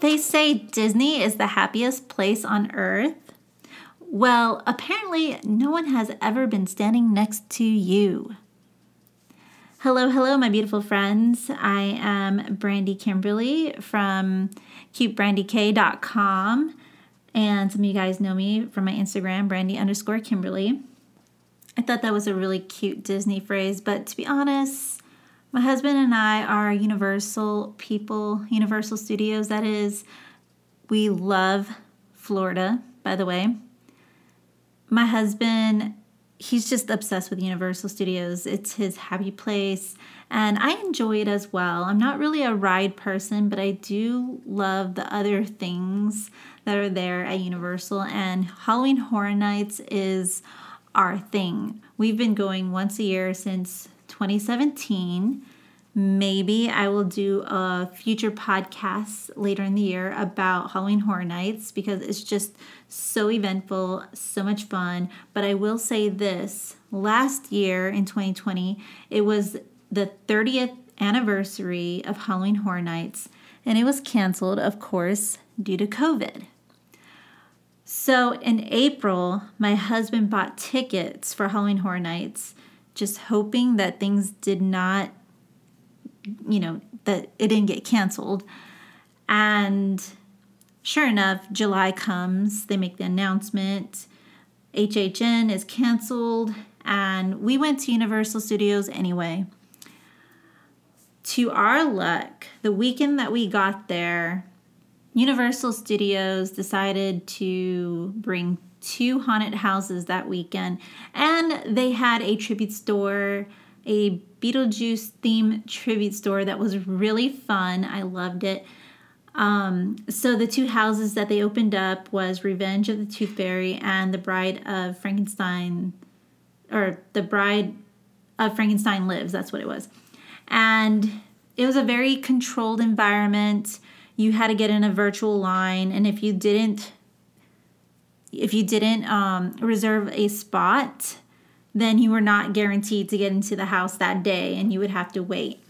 They say Disney is the happiest place on earth. Well, apparently no one has ever been standing next to you. Hello, hello, my beautiful friends. I am Brandy Kimberly from QBrandyK.com. And some of you guys know me from my Instagram, Brandy_Kimberly. I thought that was a really cute Disney phrase, but to be honest, my husband and I are Universal people, Universal Studios, that is. We love Florida, by the way. My husband, he's just obsessed with Universal Studios. It's his happy place, and I enjoy it as well. I'm not really a ride person, but I do love the other things that are there at Universal, and Halloween Horror Nights is our thing. We've been going once a year since 2017. Maybe I will do a future podcast later in the year about Halloween Horror Nights because it's just so eventful, so much fun. But I will say this, last year in 2020, it was the 30th anniversary of Halloween Horror Nights, and it was canceled, of course, due to COVID. So in April, my husband bought tickets for Halloween Horror Nights, just hoping that things did not, that it didn't get canceled. And sure enough, July comes, they make the announcement, HHN is canceled, and we went to Universal Studios anyway. To our luck, the weekend that we got there, Universal Studios decided to bring 2 haunted houses that weekend, and they had a tribute store, a Beetlejuice theme tribute store that was really fun. I loved it. So the 2 houses that they opened up was Revenge of the Tooth Fairy and The Bride of Frankenstein, or The Bride of Frankenstein Lives. That's what it was. And it was a very controlled environment. You had to get in a virtual line, and if you didn't reserve a spot, then you were not guaranteed to get into the house that day, and you would have to wait.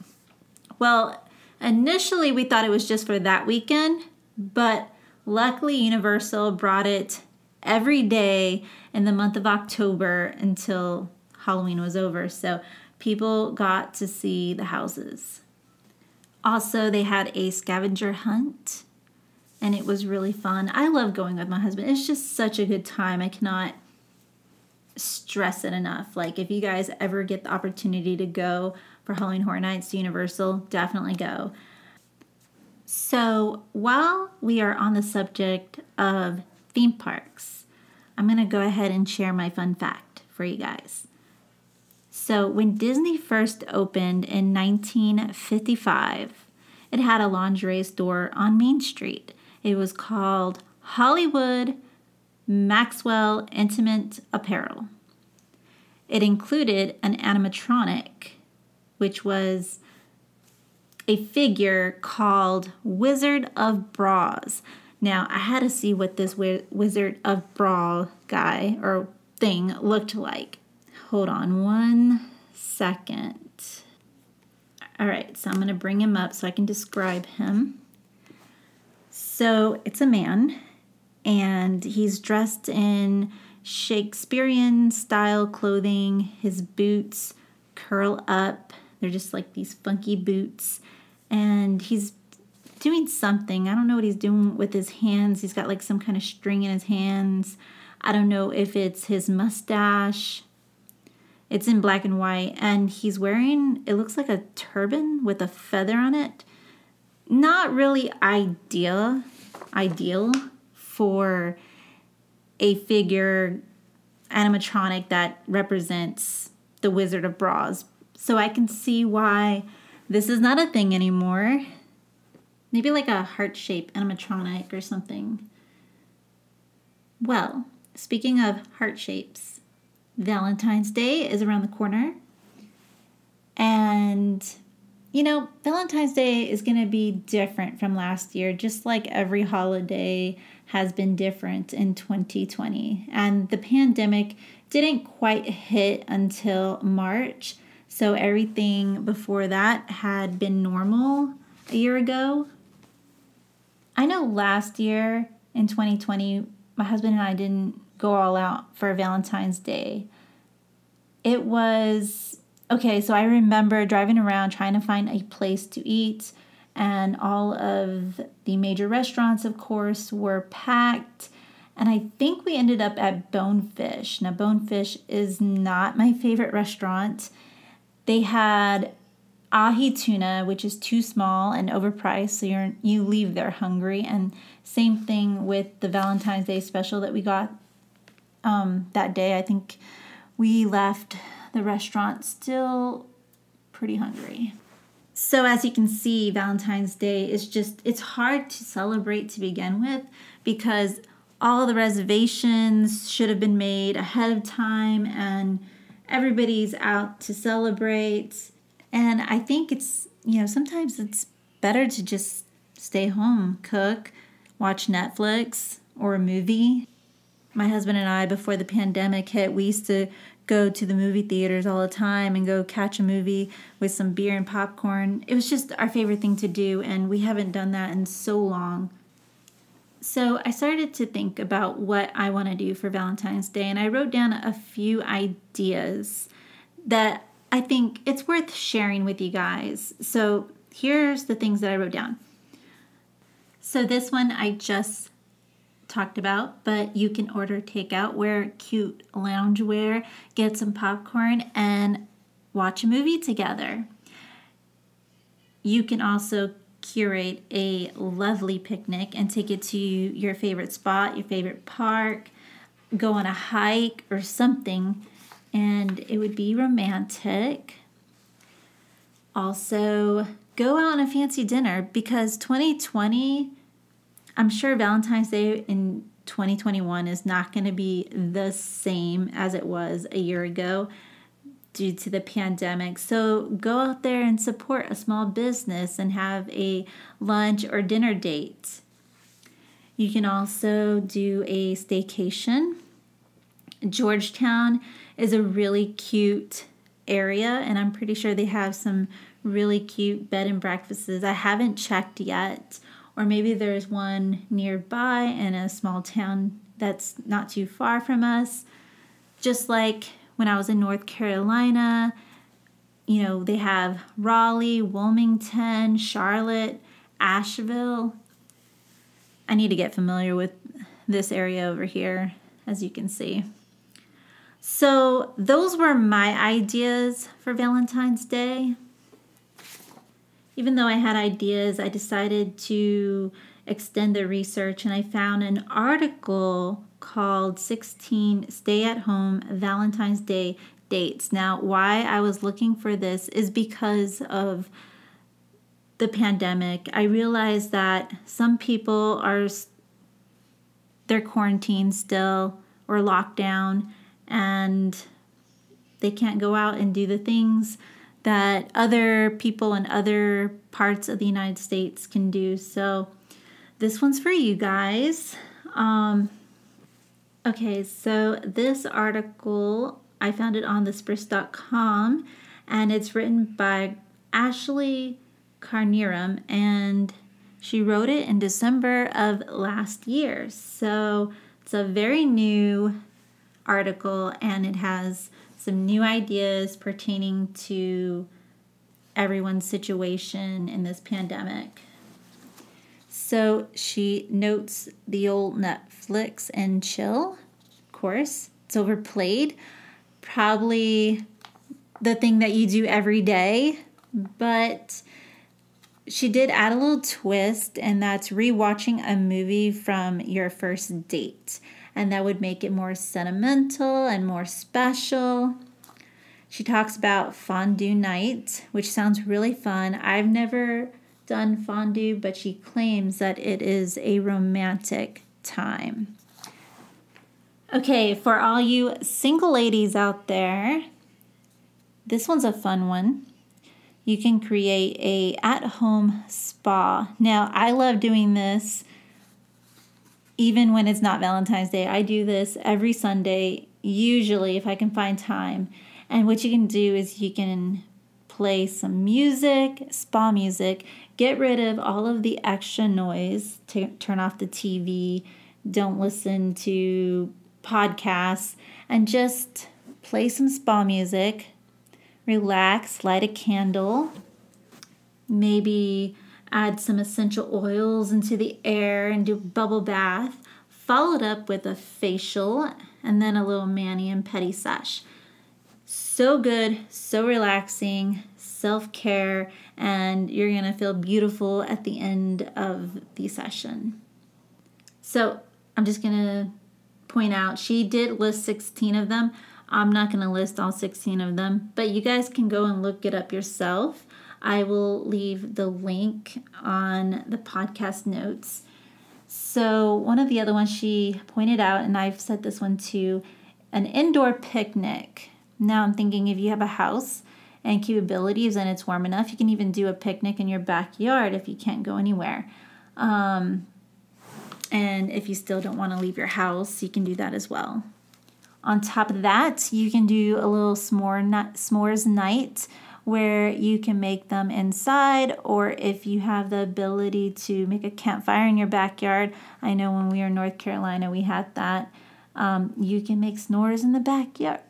Well, initially we thought it was just for that weekend, but luckily Universal brought it every day in the month of October until Halloween was over. So people got to see the houses. Also, they had a scavenger hunt, and it was really fun. I love going with my husband. It's just such a good time. I cannot stress it enough. Like, if you guys ever get the opportunity to go for Halloween Horror Nights to Universal, definitely go. So while we are on the subject of theme parks, I'm going to go ahead and share my fun fact for you guys. So when Disney first opened in 1955, it had a lingerie store on Main Street. It was called Hollywood Maxwell Intimate Apparel. It included an animatronic, which was a figure called Wizard of Bras. Now, I had to see what this Wizard of Bras guy or thing looked like. Hold on one second. All right, so I'm going to bring him up so I can describe him. So it's a man, and he's dressed in Shakespearean-style clothing. His boots curl up. They're just like these funky boots. And he's doing something. I don't know what he's doing with his hands. He's got like some kind of string in his hands. I don't know if it's his mustache. It's in black and white. And he's wearing, it looks like a turban with a feather on it. Not really ideal for a figure animatronic that represents the Wizard of Bras. So I can see why this is not a thing anymore. Maybe like a heart-shaped animatronic or something. Well, speaking of heart shapes, Valentine's Day is around the corner. And, Valentine's Day is going to be different from last year, just like every holiday has been different in 2020. And the pandemic didn't quite hit until March, so everything before that had been normal a year ago. I know last year in 2020, my husband and I didn't go all out for Valentine's Day. It was, okay, so I remember driving around trying to find a place to eat, and all of the major restaurants, of course, were packed. And I think we ended up at Bonefish. Now, Bonefish is not my favorite restaurant. They had ahi tuna, which is too small and overpriced, so you leave there hungry. And same thing with the Valentine's Day special that we got that day. I think we left the restaurant still pretty hungry. So as you can see, Valentine's Day is just, it's hard to celebrate to begin with because all the reservations should have been made ahead of time and everybody's out to celebrate. And I think it's, you know, sometimes it's better to just stay home, cook, watch Netflix or a movie. My husband and I, before the pandemic hit, we used to go to the movie theaters all the time and go catch a movie with some beer and popcorn. It was just our favorite thing to do, and we haven't done that in so long. So I started to think about what I want to do for Valentine's Day, and I wrote down a few ideas that I think it's worth sharing with you guys. So here's the things that I wrote down. So this one I just talked about, but you can order takeout, wear cute loungewear, get some popcorn, and watch a movie together. You can also curate a lovely picnic and take it to your favorite spot, your favorite park, go on a hike or something, and it would be romantic. Also, go out on a fancy dinner because 2020, I'm sure Valentine's Day in 2021 is not going to be the same as it was a year ago due to the pandemic. So go out there and support a small business and have a lunch or dinner date. You can also do a staycation. Georgetown is a really cute area, and I'm pretty sure they have some really cute bed and breakfasts. I haven't checked yet. Or maybe there's one nearby in a small town that's not too far from us. Just like when I was in North Carolina, you know, they have Raleigh, Wilmington, Charlotte, Asheville. I need to get familiar with this area over here, as you can see. So those were my ideas for Valentine's Day. Even though I had ideas, I decided to extend the research, and I found an article called 16 Stay-at-Home Valentine's Day Dates. Now, why I was looking for this is because of the pandemic. I realized that some people they're quarantined still or locked down, and they can't go out and do the things that other people in other parts of the United States can do. So this one's for you guys. Okay, so this article, I found it on thespruce.com, and it's written by Ashley Knierim, and she wrote it in December of last year. So it's a very new article, and it has some new ideas pertaining to everyone's situation in this pandemic. So she notes the old Netflix and chill. Of course, it's overplayed. Probably the thing that you do every day. But she did add a little twist, and that's rewatching a movie from your first date. And that would make it more sentimental and more special. She talks about fondue night, which sounds really fun. I've never done fondue, but she claims that it is a romantic time. Okay, for all you single ladies out there, this one's a fun one. You can create a at-home spa. Now, I love doing this. Even when it's not Valentine's Day, I do this every Sunday, usually if I can find time. And what you can do is you can play some music, spa music, get rid of all of the extra noise, turn off the TV, don't listen to podcasts, and just play some spa music, relax, light a candle, maybe add some essential oils into the air and do a bubble bath, followed up with a facial and then a little mani and pedi sesh. So good, so relaxing, self-care, and you're going to feel beautiful at the end of the session. So I'm just going to point out, she did list 16 of them. I'm not going to list all 16 of them, but you guys can go and look it up yourself. I will leave the link on the podcast notes. So one of the other ones she pointed out, and I've said this one too, an indoor picnic. Now I'm thinking if you have a house and capabilities and it's warm enough, you can even do a picnic in your backyard if you can't go anywhere. And if you still don't want to leave your house, you can do that as well. On top of that, you can do a little s'mores night where you can make them inside, or if you have the ability to make a campfire in your backyard. I know when we were in North Carolina, we had that. You can make s'mores in the backyard.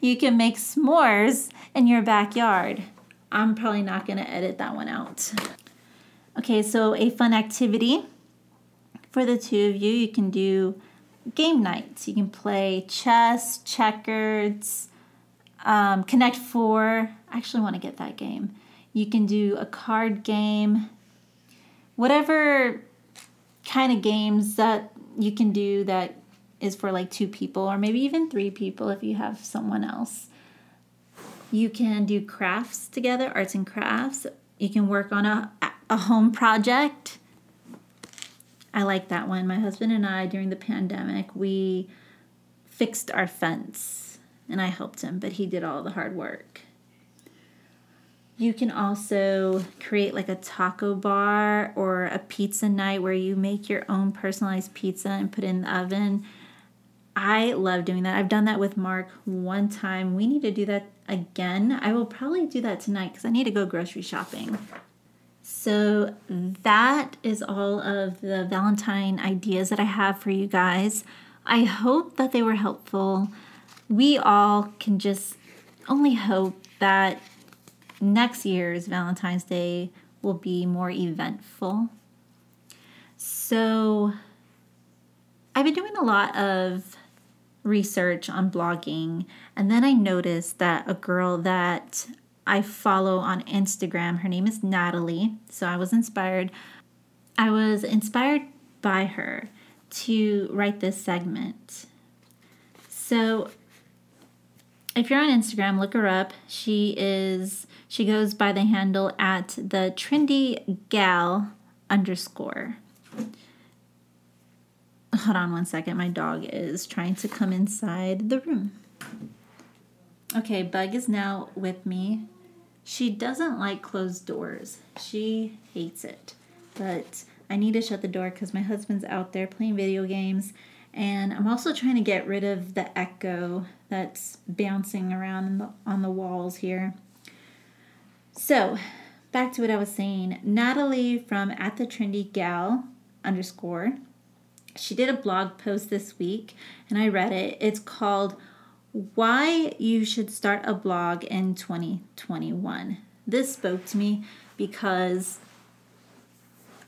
You can make s'mores in your backyard. I'm probably not going to edit that one out. Okay, so a fun activity for the two of you. You can do game nights. You can play chess, checkers, Connect Four. I actually want to get that game. You can do a card game. Whatever kind of games that you can do that is for like two people or maybe even three people if you have someone else. You can do crafts together, arts and crafts. You can work on a home project. I like that one. My husband and I, during the pandemic, we fixed our fence, and I helped him, but he did all the hard work. You can also create like a taco bar or a pizza night where you make your own personalized pizza and put it in the oven. I love doing that. I've done that with Mark one time. We need to do that again. I will probably do that tonight because I need to go grocery shopping. So that is all of the Valentine ideas that I have for you guys. I hope that they were helpful. We all can just only hope that next year's Valentine's Day will be more eventful. So I've been doing a lot of research on blogging, and then I noticed that a girl that I follow on Instagram, her name is Natalie, so I was inspired by her to write this segment. So if you're on Instagram, look her up. She goes by the handle at @thetrendygal_. Hold on one second, my dog is trying to come inside the room. Okay, Bug is now with me. She doesn't like closed doors. She hates it. But I need to shut the door because my husband's out there playing video games. And I'm also trying to get rid of the echo that's bouncing around on the walls here. So, back to what I was saying. Natalie from @thetrendygal_. She did a blog post this week, and I read it. It's called Why You Should Start a Blog in 2021. This spoke to me because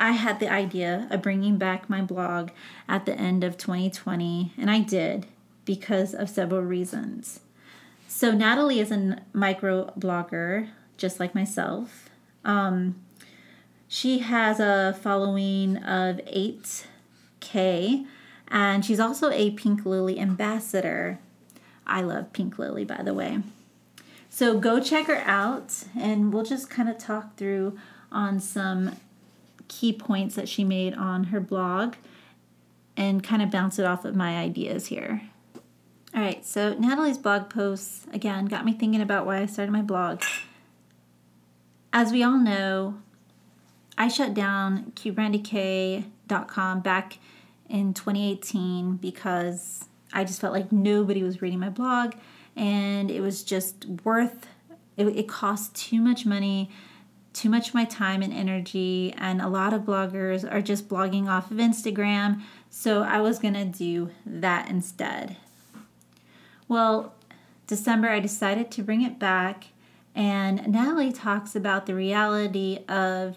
I had the idea of bringing back my blog at the end of 2020, and I did because of several reasons. So Natalie is a micro blogger, just like myself. She has a following of 8K, and she's also a Pink Lily ambassador. I love Pink Lily, by the way. So go check her out, and we'll just kind of talk through on some key points that she made on her blog and kind of bounce it off of my ideas here. All right, so Natalie's blog posts, again, got me thinking about why I started my blog. As we all know, I shut down QBrandyK.com back in 2018 because I just felt like nobody was reading my blog and it was just worth it. It cost too much money, too much of my time and energy, and a lot of bloggers are just blogging off of Instagram, so I was going to do that instead. Well, December, I decided to bring it back, and Natalie talks about the reality of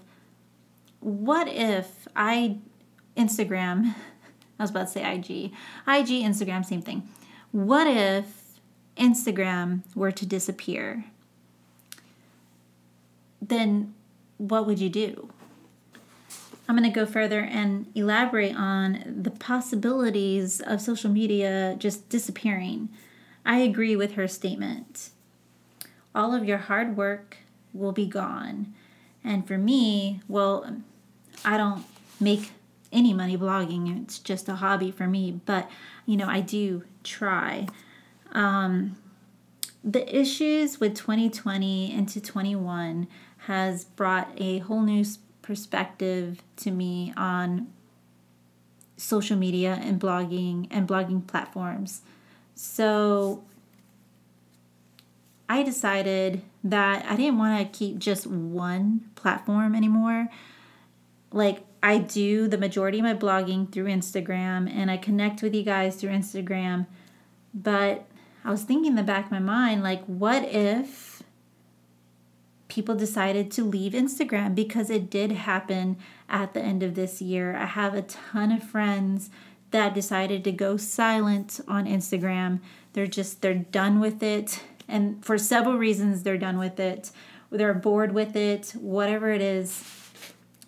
what if Instagram, same thing. What if Instagram were to disappear? Then what would you do? I'm going to go further and elaborate on the possibilities of social media just disappearing. I agree with her statement. All of your hard work will be gone. And for me, well, I don't make any money blogging. It's just a hobby for me. But, you know, I do try. The issues with 2020 into 21 has brought a whole new perspective to me on social media and blogging platforms. So I decided that I didn't want to keep just one platform anymore. Like, I do the majority of my blogging through Instagram, and I connect with you guys through Instagram. But I was thinking in the back of my mind, like, what if people decided to leave Instagram? Because it did happen at the end of this year. I have a ton of friends that decided to go silent on Instagram. They're done with it. And for several reasons, they're done with it. They're bored with it, whatever it is.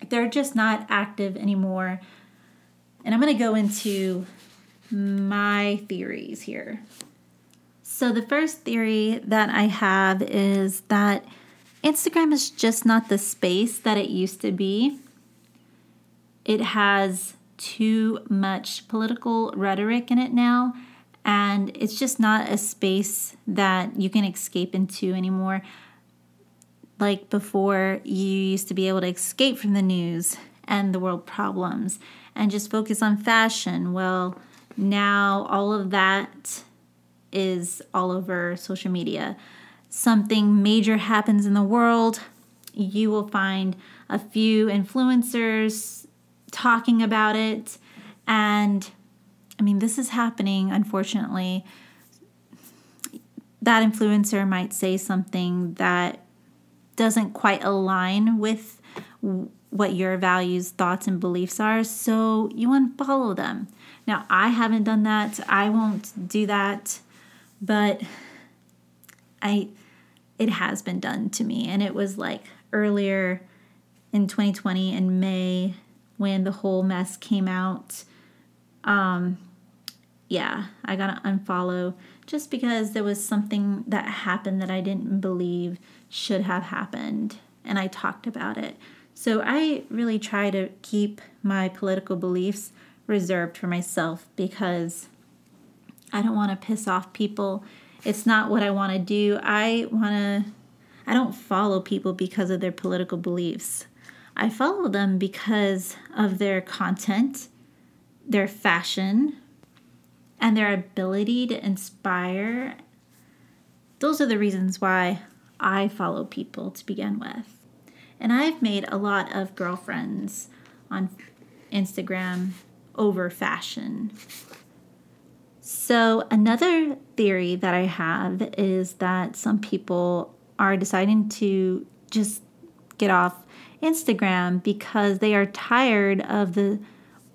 They're just not active anymore. And I'm going to go into my theories here. So the first theory that I have is that Instagram is just not the space that it used to be. It has too much political rhetoric in it now, and it's just not a space that you can escape into anymore. Like before, you used to be able to escape from the news and the world problems and just focus on fashion. Well, now all of that is all over social media. Something major happens in the world, you will find a few influencers talking about it. And I mean, this is happening, unfortunately. That influencer might say something that doesn't quite align with what your values, thoughts, and beliefs are, so you unfollow them. Now, I haven't done that. I won't do that, but it has been done to me, and it was like earlier in 2020 in May when the whole mess came out. I gotta unfollow just because there was something that happened that I didn't believe should have happened, and I talked about it. So I really try to keep my political beliefs reserved for myself because I don't want to piss off people. It's not what I want to do. I don't follow people because of their political beliefs. I follow them because of their content, their fashion, and their ability to inspire. Those are the reasons why I follow people to begin with. And I've made a lot of girlfriends on Instagram over fashion. So another theory that I have is that some people are deciding to just get off Instagram because they are tired of the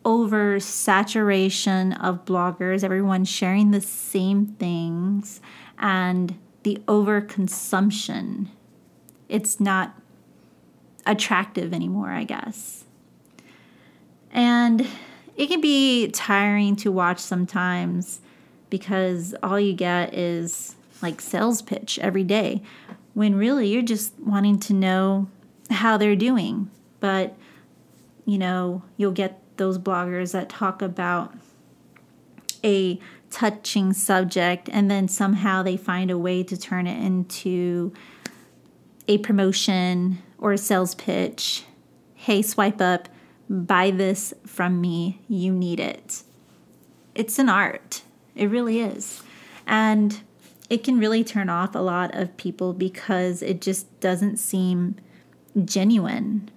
oversaturation of bloggers, everyone sharing the same things, and the overconsumption. It's not attractive anymore, I guess. And it can be tiring to watch sometimes because all you get is like sales pitch every day when really you're just wanting to know how they're doing. But, you know, you'll get those bloggers that talk about a touching subject and then somehow they find a way to turn it into a promotion or a sales pitch. Hey, swipe up, buy this from me, you need it. It's an art. It really is. And it can really turn off a lot of people because it just doesn't seem genuine.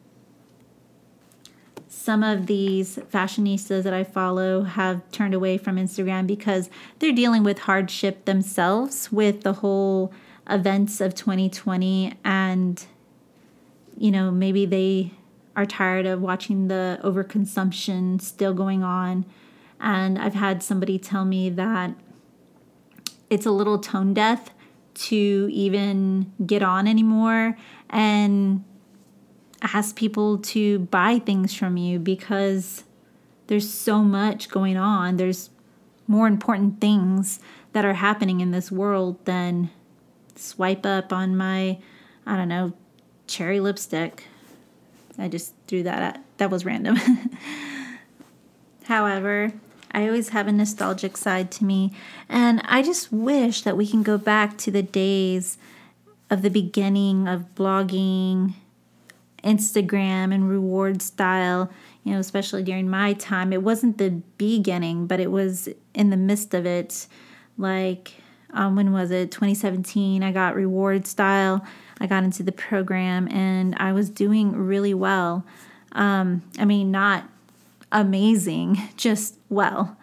Some of these fashionistas that I follow have turned away from Instagram because they're dealing with hardship themselves with the whole events of 2020, and, you know, maybe they are tired of watching the overconsumption still going on. And I've had somebody tell me that it's a little tone deaf to even get on anymore and ask people to buy things from you because there's so much going on. There's more important things that are happening in this world than swipe up on my, I don't know, cherry lipstick. I just threw that at. That was random. However, I always have a nostalgic side to me, and I just wish that we can go back to the days of the beginning of blogging, Instagram, and reward style, you know, especially during my time. It wasn't the beginning, but it was in the midst of it. Like, when was it? 2017, I got reward style. I got into the program, and I was doing really well. I mean, not amazing, just well.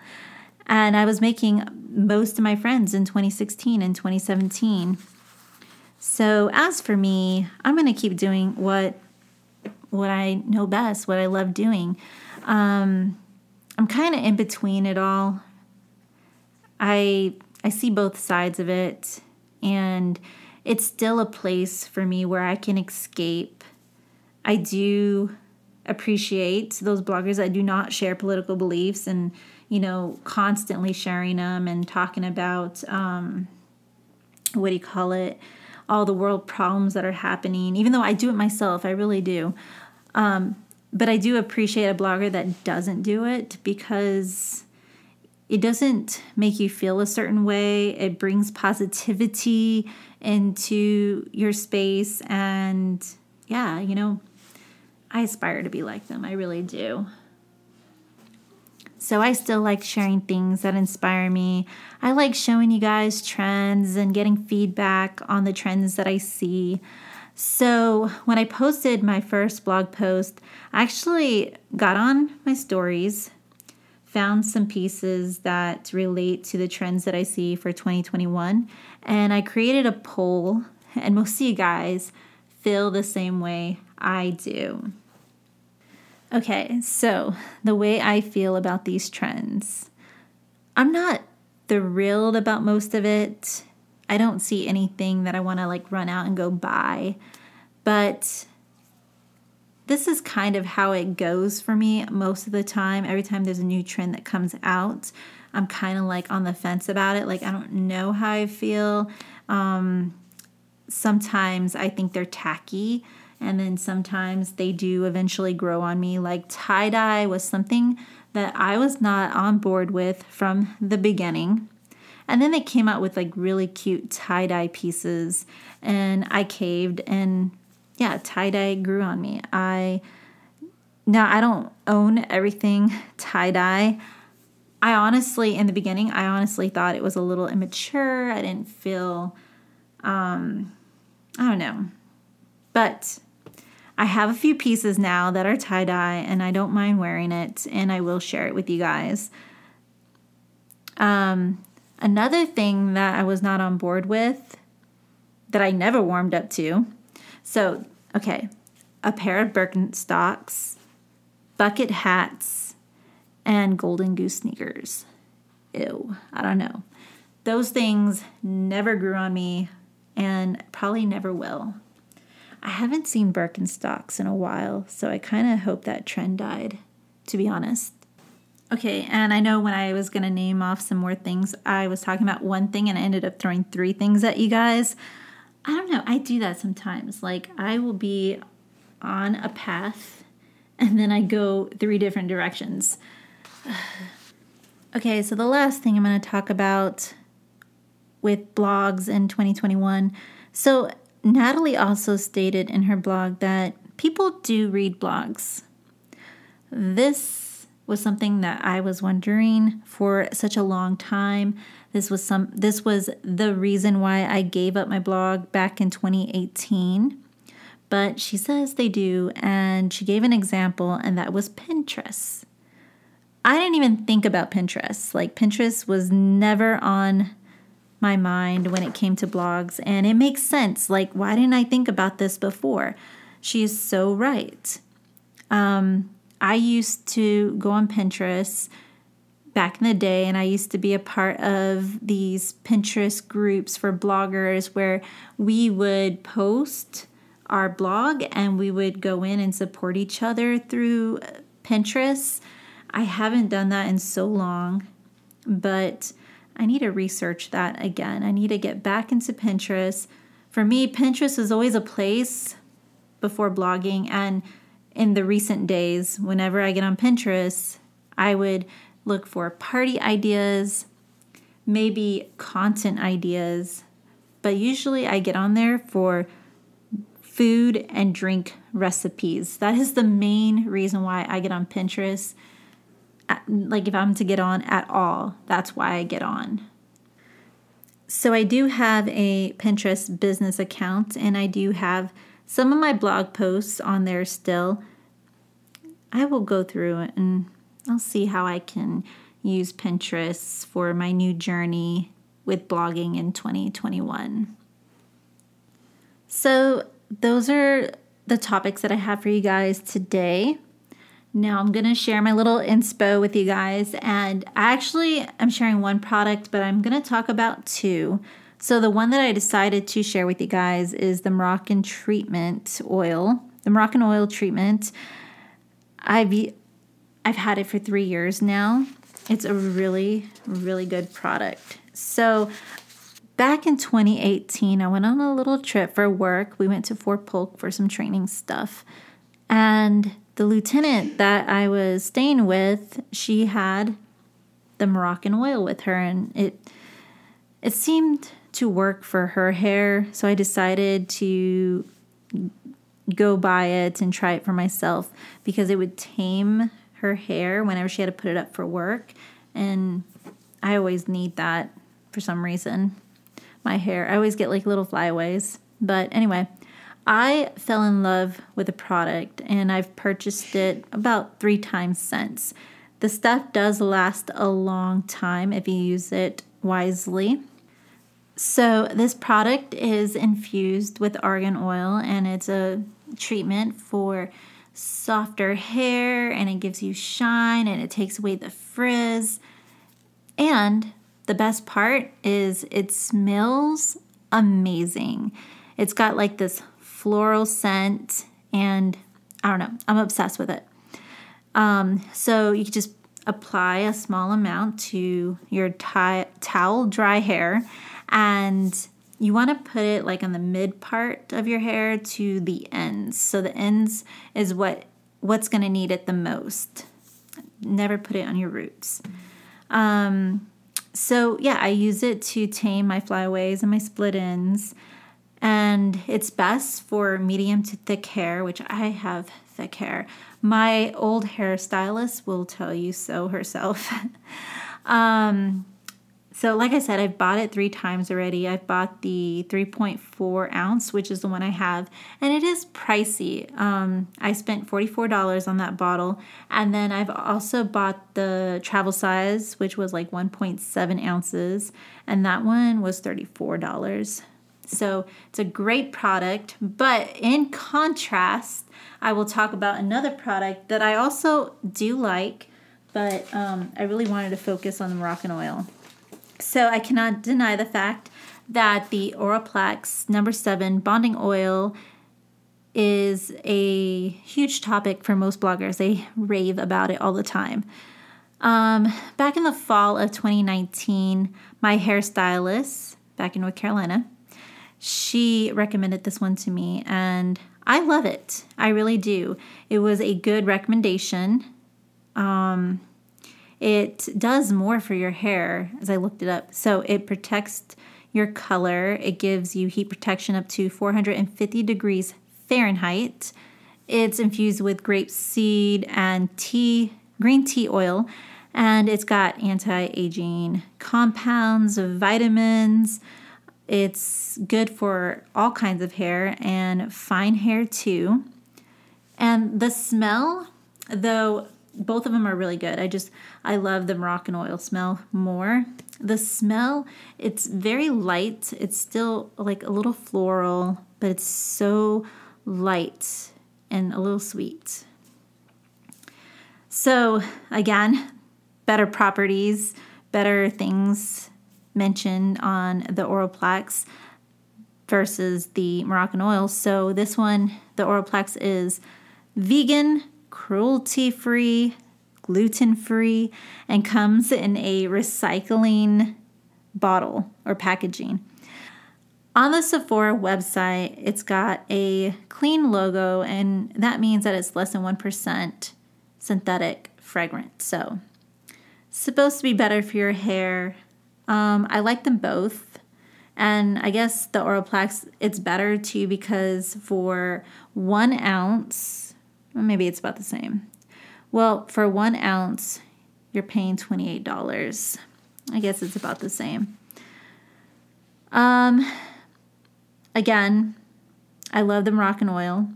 And I was making most of my friends in 2016 and 2017. So as for me, I'm going to keep doing what I know best, what I love doing. I'm kind of in between it all. I see both sides of it, and it's still a place for me where I can escape. I do appreciate those bloggers that do not share political beliefs and, you know, constantly sharing them and talking about, all the world problems that are happening, even though I do it myself. I really do. But I do appreciate a blogger that doesn't do it because it doesn't make you feel a certain way. It brings positivity into your space. And yeah, you know, I aspire to be like them. I really do. So I still like sharing things that inspire me. I like showing you guys trends and getting feedback on the trends that I see. So when I posted my first blog post, I actually got on my stories, found some pieces that relate to the trends that I see for 2021, and I created a poll, and most of you guys feel the same way I do. Okay, so the way I feel about these trends, I'm not thrilled about most of it. I don't see anything that I want to like run out and go buy, but this is kind of how it goes for me most of the time. Every time there's a new trend that comes out, I'm kind of like on the fence about it. Like, I don't know how I feel. Sometimes I think they're tacky. And then sometimes they do eventually grow on me. Like tie-dye was something that I was not on board with from the beginning. And then they came out with like really cute tie-dye pieces, and I caved, and yeah, tie-dye grew on me. I don't own everything tie-dye. In the beginning, I honestly thought it was a little immature. I didn't feel, I don't know. But I have a few pieces now that are tie-dye, and I don't mind wearing it, and I will share it with you guys. Another thing that I was not on board with, that I never warmed up to. So, okay, a pair of Birkenstocks, bucket hats, and golden goose sneakers. Ew, I don't know. Those things never grew on me, and probably never will. I haven't seen Birkenstocks in a while, so I kind of hope that trend died, to be honest. Okay, and I know when I was going to name off some more things, I was talking about one thing and I ended up throwing three things at you guys. I don't know, I do that sometimes. Like, I will be on a path and then I go three different directions. Okay, so the last thing I'm going to talk about with blogs in 2021. So Natalie also stated in her blog that people do read blogs. This was something that I was wondering for such a long time. This was the reason why I gave up my blog back in 2018. But she says they do, and she gave an example, and that was Pinterest. I didn't even think about Pinterest. Like, Pinterest was never on my mind when it came to blogs, and it makes sense. Like, why didn't I think about this before? She is so right. I used to go on Pinterest back in the day, and I used to be a part of these Pinterest groups for bloggers where we would post our blog and we would go in and support each other through Pinterest. I haven't done that in so long, but I need to research that again. I need to get back into Pinterest. For me, Pinterest was always a place before blogging, and in the recent days, whenever I get on Pinterest, I would look for party ideas, maybe content ideas, but usually I get on there for food and drink recipes. That is the main reason why I get on Pinterest. Like, if I'm to get on at all, that's why I get on. So I do have a Pinterest business account, and I do have some of my blog posts on there still. I will go through it and I'll see how I can use Pinterest for my new journey with blogging in 2021. So those are the topics that I have for you guys today. Now I'm going to share my little inspo with you guys. And actually, I'm sharing one product, but I'm going to talk about two. So the one that I decided to share with you guys is the Moroccanoil treatment. I've had it for 3 years now. It's a really, really good product. So back in 2018, I went on a little trip for work. We went to Fort Polk for some training stuff. And the lieutenant that I was staying with, she had the Moroccanoil with her, and it seemed to work for her hair, so I decided to go buy it and try it for myself because it would tame her hair whenever she had to put it up for work, and I always need that for some reason. My hair, I always get like little flyaways, but anyway, I fell in love with the product, and I've purchased it about 3 times since. The stuff does last a long time if you use it wisely. So this product is infused with argan oil, and it's a treatment for softer hair, and it gives you shine, and it takes away the frizz. And the best part is it smells amazing. It's got like this floral scent, and I don't know, I'm obsessed with it. So you can just apply a small amount to your towel dry hair, and you want to put it like on the mid part of your hair to the ends. So the ends is what's going to need it the most. Never put it on your roots. So yeah, I use it to tame my flyaways and my split ends, and it's best for medium to thick hair, which I have thick hair. My old hairstylist will tell you so herself. So like I said, I've bought it 3 times already. I've bought the 3.4 ounce, which is the one I have, and it is pricey. I spent $44 on that bottle, and then I've also bought the travel size, which was like 1.7 ounces, and that one was $34. So it's a great product, but in contrast, I will talk about another product that I also do like, but I really wanted to focus on the Moroccanoil. So I cannot deny the fact that the Olaplex number 7 bonding oil is a huge topic for most bloggers. They rave about it all the time. Back in the fall of 2019, my hairstylist back in North Carolina, she recommended this one to me, and I love it. I really do. It was a good recommendation. It does more for your hair, as I looked it up. So it protects your color. It gives you heat protection up to 450 degrees Fahrenheit. It's infused with grape seed and tea green tea oil, and it's got anti-aging compounds, vitamins. It's good for all kinds of hair and fine hair too. And the smell, though, both of them are really good. I love the Moroccanoil smell more. The smell, it's very light. It's still like a little floral, but it's so light and a little sweet. So again, better properties, better things mentioned on the Olaplex versus the Moroccanoil. So this one, the Olaplex, is vegan, cruelty-free, gluten-free, and comes in a recycling bottle or packaging. On the Sephora website, it's got a clean logo, and that means that it's less than 1% synthetic fragrance. So it's supposed to be better for your hair. I like them both. And I guess the Olaplex, it's better too, because for 1 ounce, maybe it's about the same. Well, for 1 ounce, you're paying $28. I guess it's about the same. Again, I love the Moroccanoil.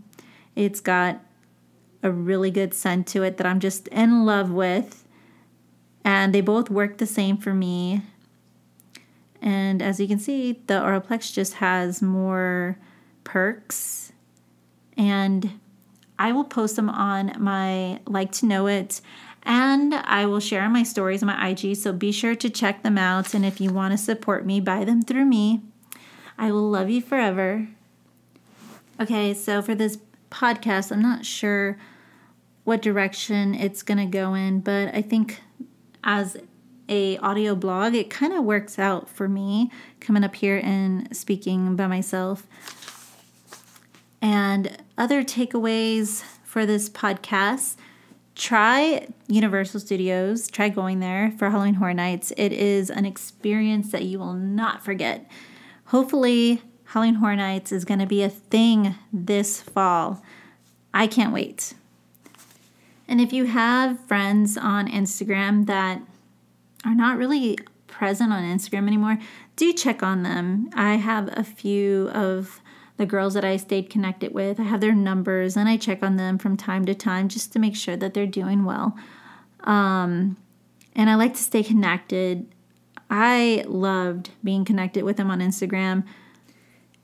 It's got a really good scent to it that I'm just in love with. And they both work the same for me. And as you can see, the Olaplex just has more perks. And I will post them on my Like to Know It. And I will share my stories on my IG. So be sure to check them out. And if you want to support me, buy them through me. I will love you forever. Okay, so for this podcast, I'm not sure what direction it's going to go in. But I think as a audio blog, it kind of works out for me coming up here and speaking by myself. And other takeaways for this podcast, try Universal Studios. Try going there for Halloween Horror Nights. It is an experience that you will not forget. Hopefully, Halloween Horror Nights is going to be a thing this fall. I can't wait. And if you have friends on Instagram that are not really present on Instagram anymore, do check on them. I have a few of the girls that I stayed connected with. I have their numbers, and I check on them from time to time just to make sure that they're doing well. And I like to stay connected. I loved being connected with them on Instagram,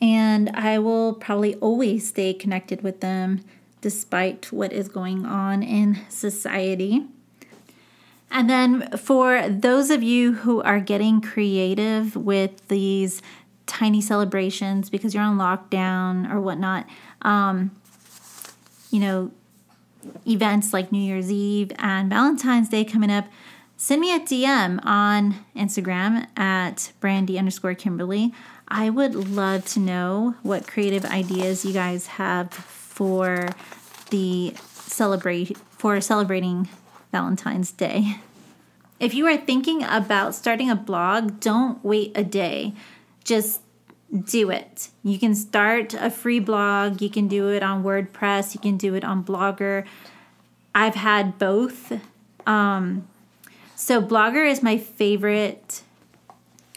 and I will probably always stay connected with them despite what is going on in society. And then for those of you who are getting creative with these tiny celebrations because you're on lockdown or whatnot, events like New Year's Eve and Valentine's Day coming up, send me a DM on Instagram at Brandy_Kimberly. I would love to know what creative ideas you guys have for celebrating Valentine's Day. If you are thinking about starting a blog, don't wait a day. Just do it. You can start a free blog. You can do it on WordPress. You can do it on Blogger. I've had both. So Blogger is my favorite.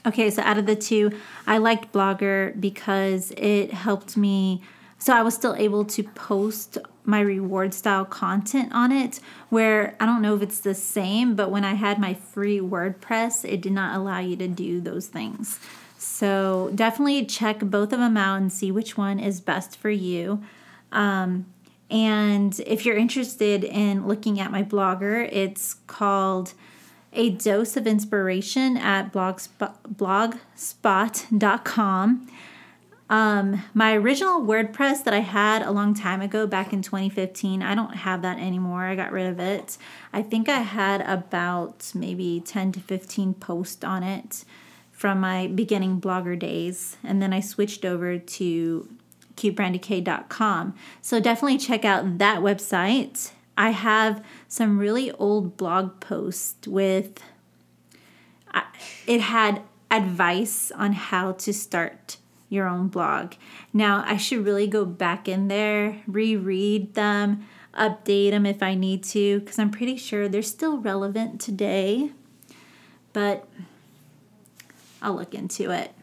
Okay, so out of the two, I liked Blogger because it helped me. So I was still able to post my reward style content on it, where I don't know if it's the same, but when I had my free WordPress, it did not allow you to do those things. So definitely check both of them out and see which one is best for you. And if you're interested in looking at my Blogger, it's called A Dose of Inspiration at blogspot.com. My original WordPress that I had a long time ago, back in 2015, I don't have that anymore. I got rid of it. I think I had about maybe 10 to 15 posts on it from my beginning Blogger days. And then I switched over to QBrandyK.com. So definitely check out that website. I have some really old blog posts with, it had advice on how to start your own blog. Now, I should really go back in there, reread them. update them if I need to, because I'm pretty sure they're still relevant today, but I'll look into it.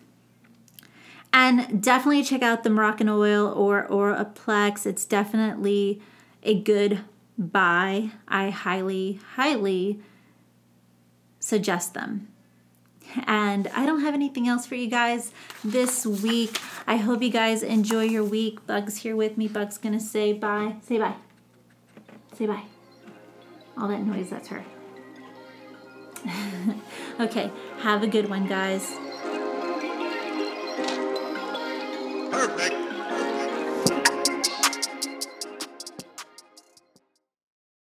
And definitely check out the Moroccanoil or Olaplex. It's definitely a good buy. I highly, highly suggest them. And I don't have anything else for you guys this week. I hope you guys enjoy your week. Bug's here with me. Bug's going to say bye. Say bye. Say bye. All that noise, that's her. Okay, have a good one, guys. Perfect.